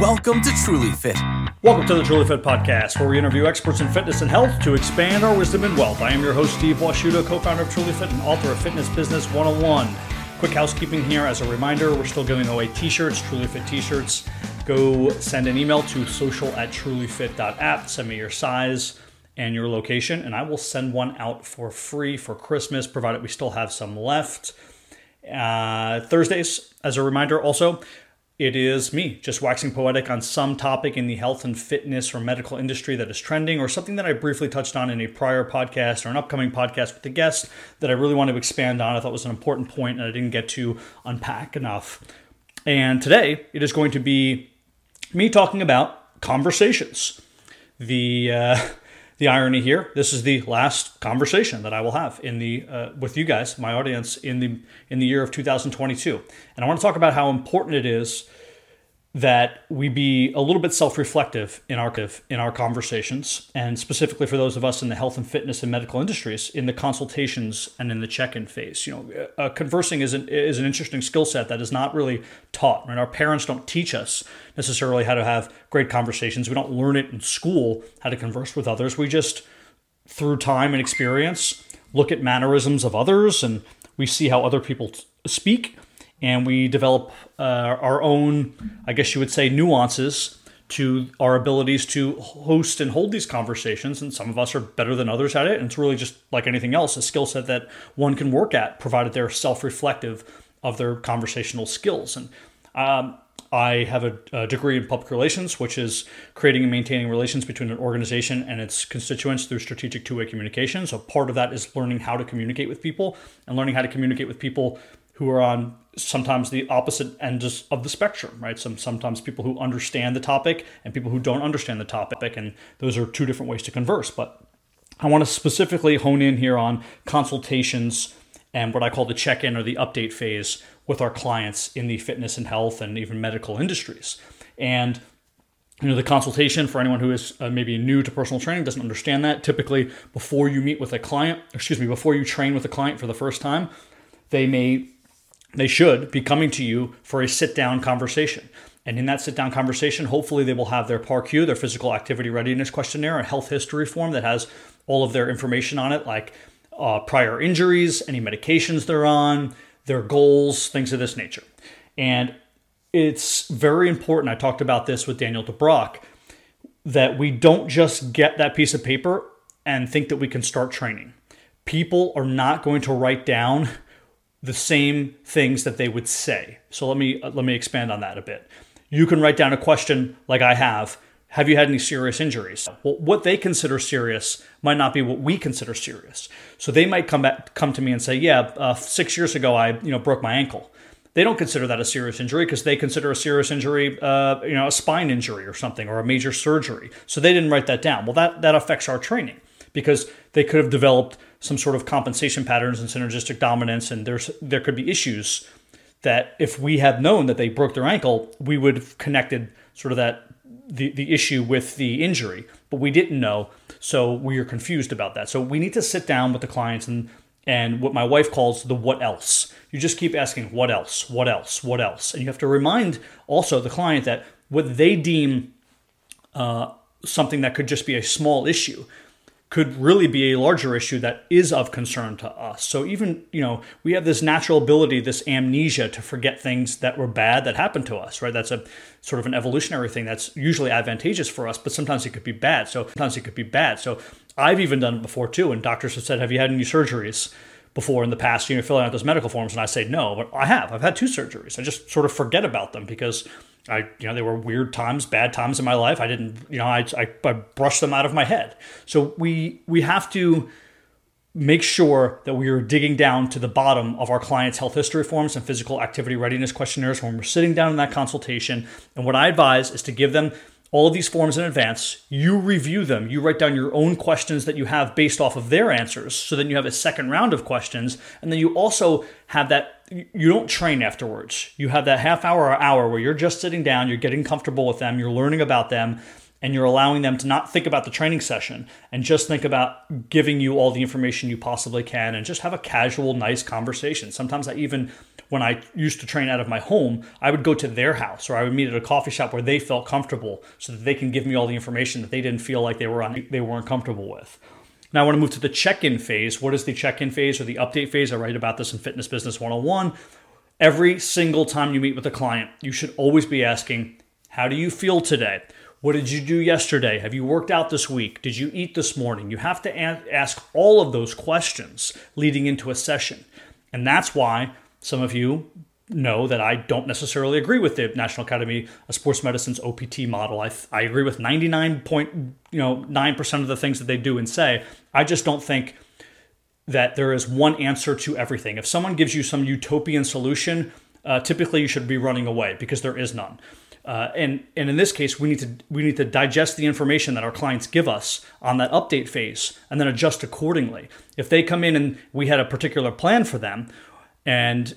Welcome to Truly Fit. Welcome to the Truly Fit podcast, where we interview experts in fitness and health to expand our wisdom and wealth. I am your host, Steve Washuta, co-founder of Truly Fit and author of Fitness Business 101. Quick housekeeping here as a reminder, we're still giving away t-shirts, Truly Fit t-shirts. Go send an email to social@trulyfit.app. Send me your size and your location, and I will send one out for free for Christmas, provided we still have some left. Thursdays, as a reminder also, it is me just waxing poetic on some topic in the health and fitness or medical industry that is trending, or something that I briefly touched on in a prior podcast or an upcoming podcast with a guest that I really want to expand on. I thought was an important point and I didn't get to unpack enough. And today it is going to be me talking about conversations. The irony here, this is the last conversation that I will have in the with you guys, my audience, in the year of 2022. And I want to talk about how important it is that we be a little bit self-reflective in our conversations, and specifically for those of us in the health and fitness and medical industries, in the consultations and in the check-in phase. You know, conversing is an interesting skill set that is not really taught. Right? Our parents don't teach us necessarily how to have great conversations. We don't learn it in school how to converse with others. We just, through time and experience, look at mannerisms of others, and we see how other people speak. And we develop our own, I guess you would say, nuances to our abilities to host and hold these conversations. And some of us are better than others at it. And it's really just like anything else, a skill set that one can work at, provided they're self-reflective of their conversational skills. And I have a degree in public relations, which is creating and maintaining relations between an organization and its constituents through strategic two-way communication. So part of that is learning how to communicate with people, and learning how to communicate with people who are on sometimes the opposite end of the spectrum, right? Sometimes people who understand the topic and people who don't understand the topic, and those are two different ways to converse. But I want to specifically hone in here on consultations and what I call the check-in or the update phase with our clients in the fitness and health and even medical industries. And you know, the consultation, for anyone who is maybe new to personal training, doesn't understand that. Typically, before you train with a client for the first time, they should be coming to you for a sit-down conversation. And in that sit-down conversation, hopefully they will have their PAR-Q, their physical activity readiness questionnaire, a health history form that has all of their information on it, like prior injuries, any medications they're on, their goals, things of this nature. And it's very important, I talked about this with Daniel DeBrock, that we don't just get that piece of paper and think that we can start training. People are not going to write down the same things that they would say. So let me expand on that a bit. You can write down a question like I have. Have you had any serious injuries? Well, what they consider serious might not be what we consider serious. So they might come to me and say, yeah, 6 years ago, I broke my ankle. They don't consider that a serious injury because they consider a serious injury, a spine injury or something, or a major surgery. So they didn't write that down. Well, that affects our training, because they could have developed some sort of compensation patterns and synergistic dominance, and there could be issues that if we had known that they broke their ankle, we would have connected sort of that the issue with the injury, but we didn't know, so we are confused about that. So we need to sit down with the clients and what my wife calls the what else. You just keep asking what else, what else, what else, and you have to remind also the client that what they deem something that could just be a small issue could really be a larger issue that is of concern to us. So even, we have this natural ability, this amnesia to forget things that were bad that happened to us, right? That's a sort of an evolutionary thing that's usually advantageous for us, but sometimes it could be bad. So I've even done it before too. And doctors have said, have you had any surgeries before in the past? Filling out those medical forms. And I say, no, but I have. I've had 2 surgeries. I just sort of forget about them because they were weird times, bad times in my life. I didn't, I brushed them out of my head. So we have to make sure that we are digging down to the bottom of our clients' health history forms and physical activity readiness questionnaires when we're sitting down in that consultation. And what I advise is to give them all of these forms in advance. You review them. You write down your own questions that you have based off of their answers. So then you have a second round of questions. And then you also have that. You don't train afterwards. You have that half hour or hour where you're just sitting down, you're getting comfortable with them, you're learning about them, and you're allowing them to not think about the training session and just think about giving you all the information you possibly can and just have a casual, nice conversation. Sometimes I even, when I used to train out of my home, I would go to their house or I would meet at a coffee shop where they felt comfortable so that they can give me all the information that they didn't feel like they weren't comfortable with. Now I want to move to the check-in phase. What is the check-in phase or the update phase? I write about this in Fitness Business 101. Every single time you meet with a client, you should always be asking, how do you feel today? What did you do yesterday? Have you worked out this week? Did you eat this morning? You have to ask all of those questions leading into a session. And that's why some of you know that I don't necessarily agree with the National Academy of Sports Medicine's OPT model. I agree with 99.9% of the things that they do and say. I just don't think that there is one answer to everything. If someone gives you some utopian solution, typically you should be running away because there is none. And in this case, we need to digest the information that our clients give us on that update phase and then adjust accordingly. If they come in and we had a particular plan for them and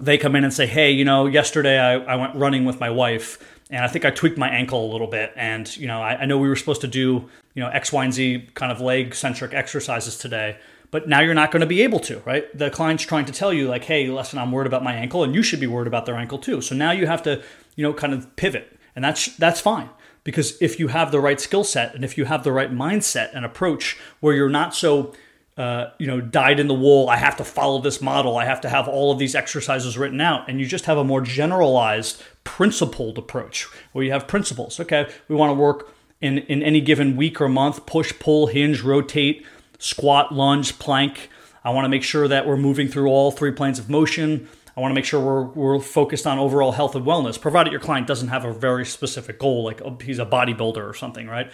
they come in and say, hey, yesterday I went running with my wife and I think I tweaked my ankle a little bit. And, I know we were supposed to do, X, Y, and Z kind of leg centric exercises today, but now you're not going to be able to, right? The client's trying to tell you like, hey, listen, I'm worried about my ankle and you should be worried about their ankle too. So now you have to, kind of pivot. And that's fine, because if you have the right skill set and if you have the right mindset and approach where you're not so, dyed in the wool, I have to follow this model, I have to have all of these exercises written out, and you just have a more generalized, principled approach where you have principles. Okay, we want to work in any given week or month, push, pull, hinge, rotate, squat, lunge, plank. I want to make sure that we're moving through all three planes of motion. I want to make sure we're focused on overall health and wellness, provided your client doesn't have a very specific goal, like he's a bodybuilder or something, right?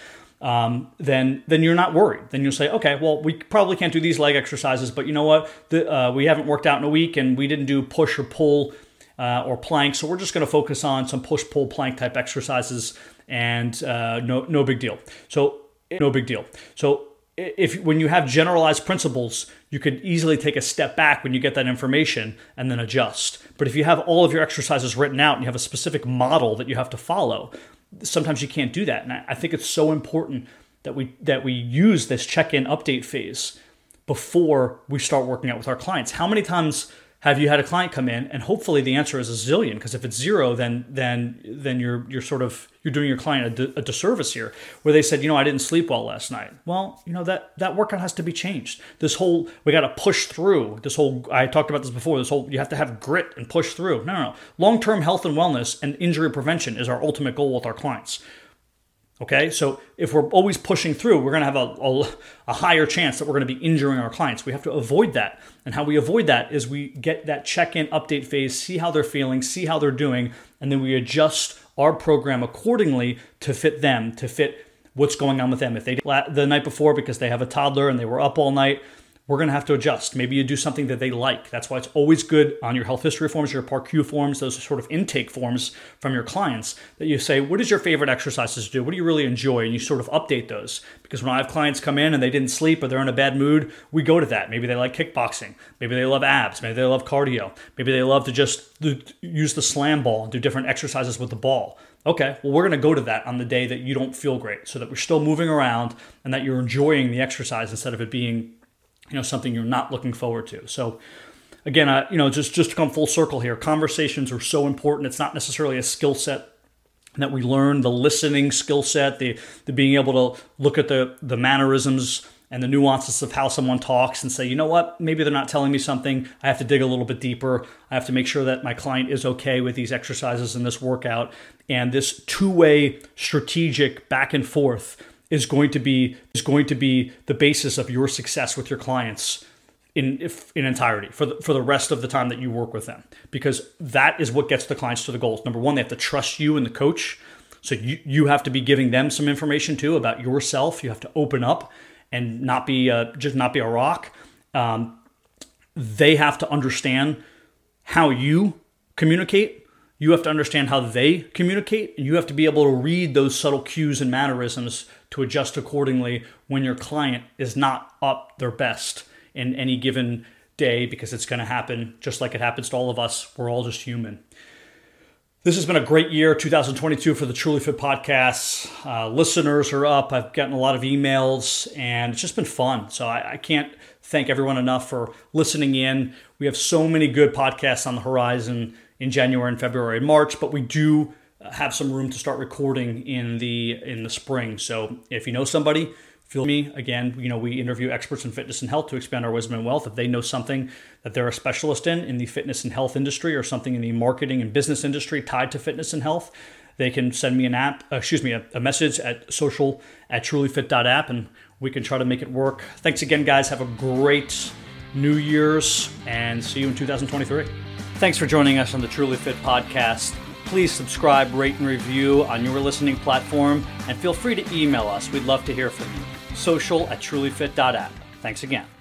Then you're not worried. Then you'll say, okay, well, we probably can't do these leg exercises, but you know what? We haven't worked out in a week and we didn't do push or pull or plank, so we're just going to focus on some push, pull, plank type exercises, and no big deal. So when you have generalized principles, you could easily take a step back when you get that information and then adjust. But if you have all of your exercises written out and you have a specific model that you have to follow, sometimes you can't do that. And I think it's so important that we use this check-in update phase before we start working out with our clients. How many times have you had a client come in? And hopefully the answer is a zillion, because if it's zero, then you're doing your client a disservice here, where they said, I didn't sleep well last night. Well, that workout has to be changed. This whole, we got to push through. This whole, I talked about this before, you have to have grit and push through. No. Long-term health and wellness and injury prevention is our ultimate goal with our clients. Okay, so if we're always pushing through, we're going to have a higher chance that we're going to be injuring our clients. We have to avoid that. And how we avoid that is we get that check-in update phase, see how they're feeling, see how they're doing, and then we adjust our program accordingly to fit them, to fit what's going on with them. If they did the night before because they have a toddler and they were up all night, we're going to have to adjust. Maybe you do something that they like. That's why it's always good on your health history forms, your PAR-Q forms, those sort of intake forms from your clients, that you say, what is your favorite exercises to do? What do you really enjoy? And you sort of update those. Because when I have clients come in and they didn't sleep or they're in a bad mood, we go to that. Maybe they like kickboxing. Maybe they love abs. Maybe they love cardio. Maybe they love to just use the slam ball and do different exercises with the ball. Okay, well, we're going to go to that on the day that you don't feel great, so that we're still moving around and that you're enjoying the exercise instead of it being something you're not looking forward to. So again, just to come full circle here, conversations are so important. It's not necessarily a skill set that we learn, the listening skill set, the being able to look at the mannerisms and the nuances of how someone talks and say, you know what, maybe they're not telling me something. I have to dig a little bit deeper. I have to make sure that my client is okay with these exercises and this workout. And this two-way strategic back and forth is going to be the basis of your success with your clients in entirety for the rest of the time that you work with them, because that is what gets the clients to the goals. Number one, they have to trust you and the coach, so you have to be giving them some information too about yourself. You have to open up and not be a rock. They have to understand how you communicate. You have to understand how they communicate, and you have to be able to read those subtle cues and mannerisms to adjust accordingly when your client is not up their best in any given day, because it's going to happen just like it happens to all of us. We're all just human. This has been a great year, 2022, for the Truly Fit podcast. Listeners are up. I've gotten a lot of emails, and it's just been fun. So I can't thank everyone enough for listening in. We have so many good podcasts on the horizon in January and February and March, but we do have some room to start recording in the spring. So if you know somebody, feel me. Again, you know, we interview experts in fitness and health to expand our wisdom and wealth. If they know something that they're a specialist in the fitness and health industry, or something in the marketing and business industry tied to fitness and health, they can send me a message at social@trulyfit.app, and we can try to make it work. Thanks again, guys. Have a great New Year's, and see you in 2023. Thanks for joining us on the Truly Fit podcast. Please subscribe, rate, and review on your listening platform, and feel free to email us. We'd love to hear from you. social@trulyfit.app. Thanks again.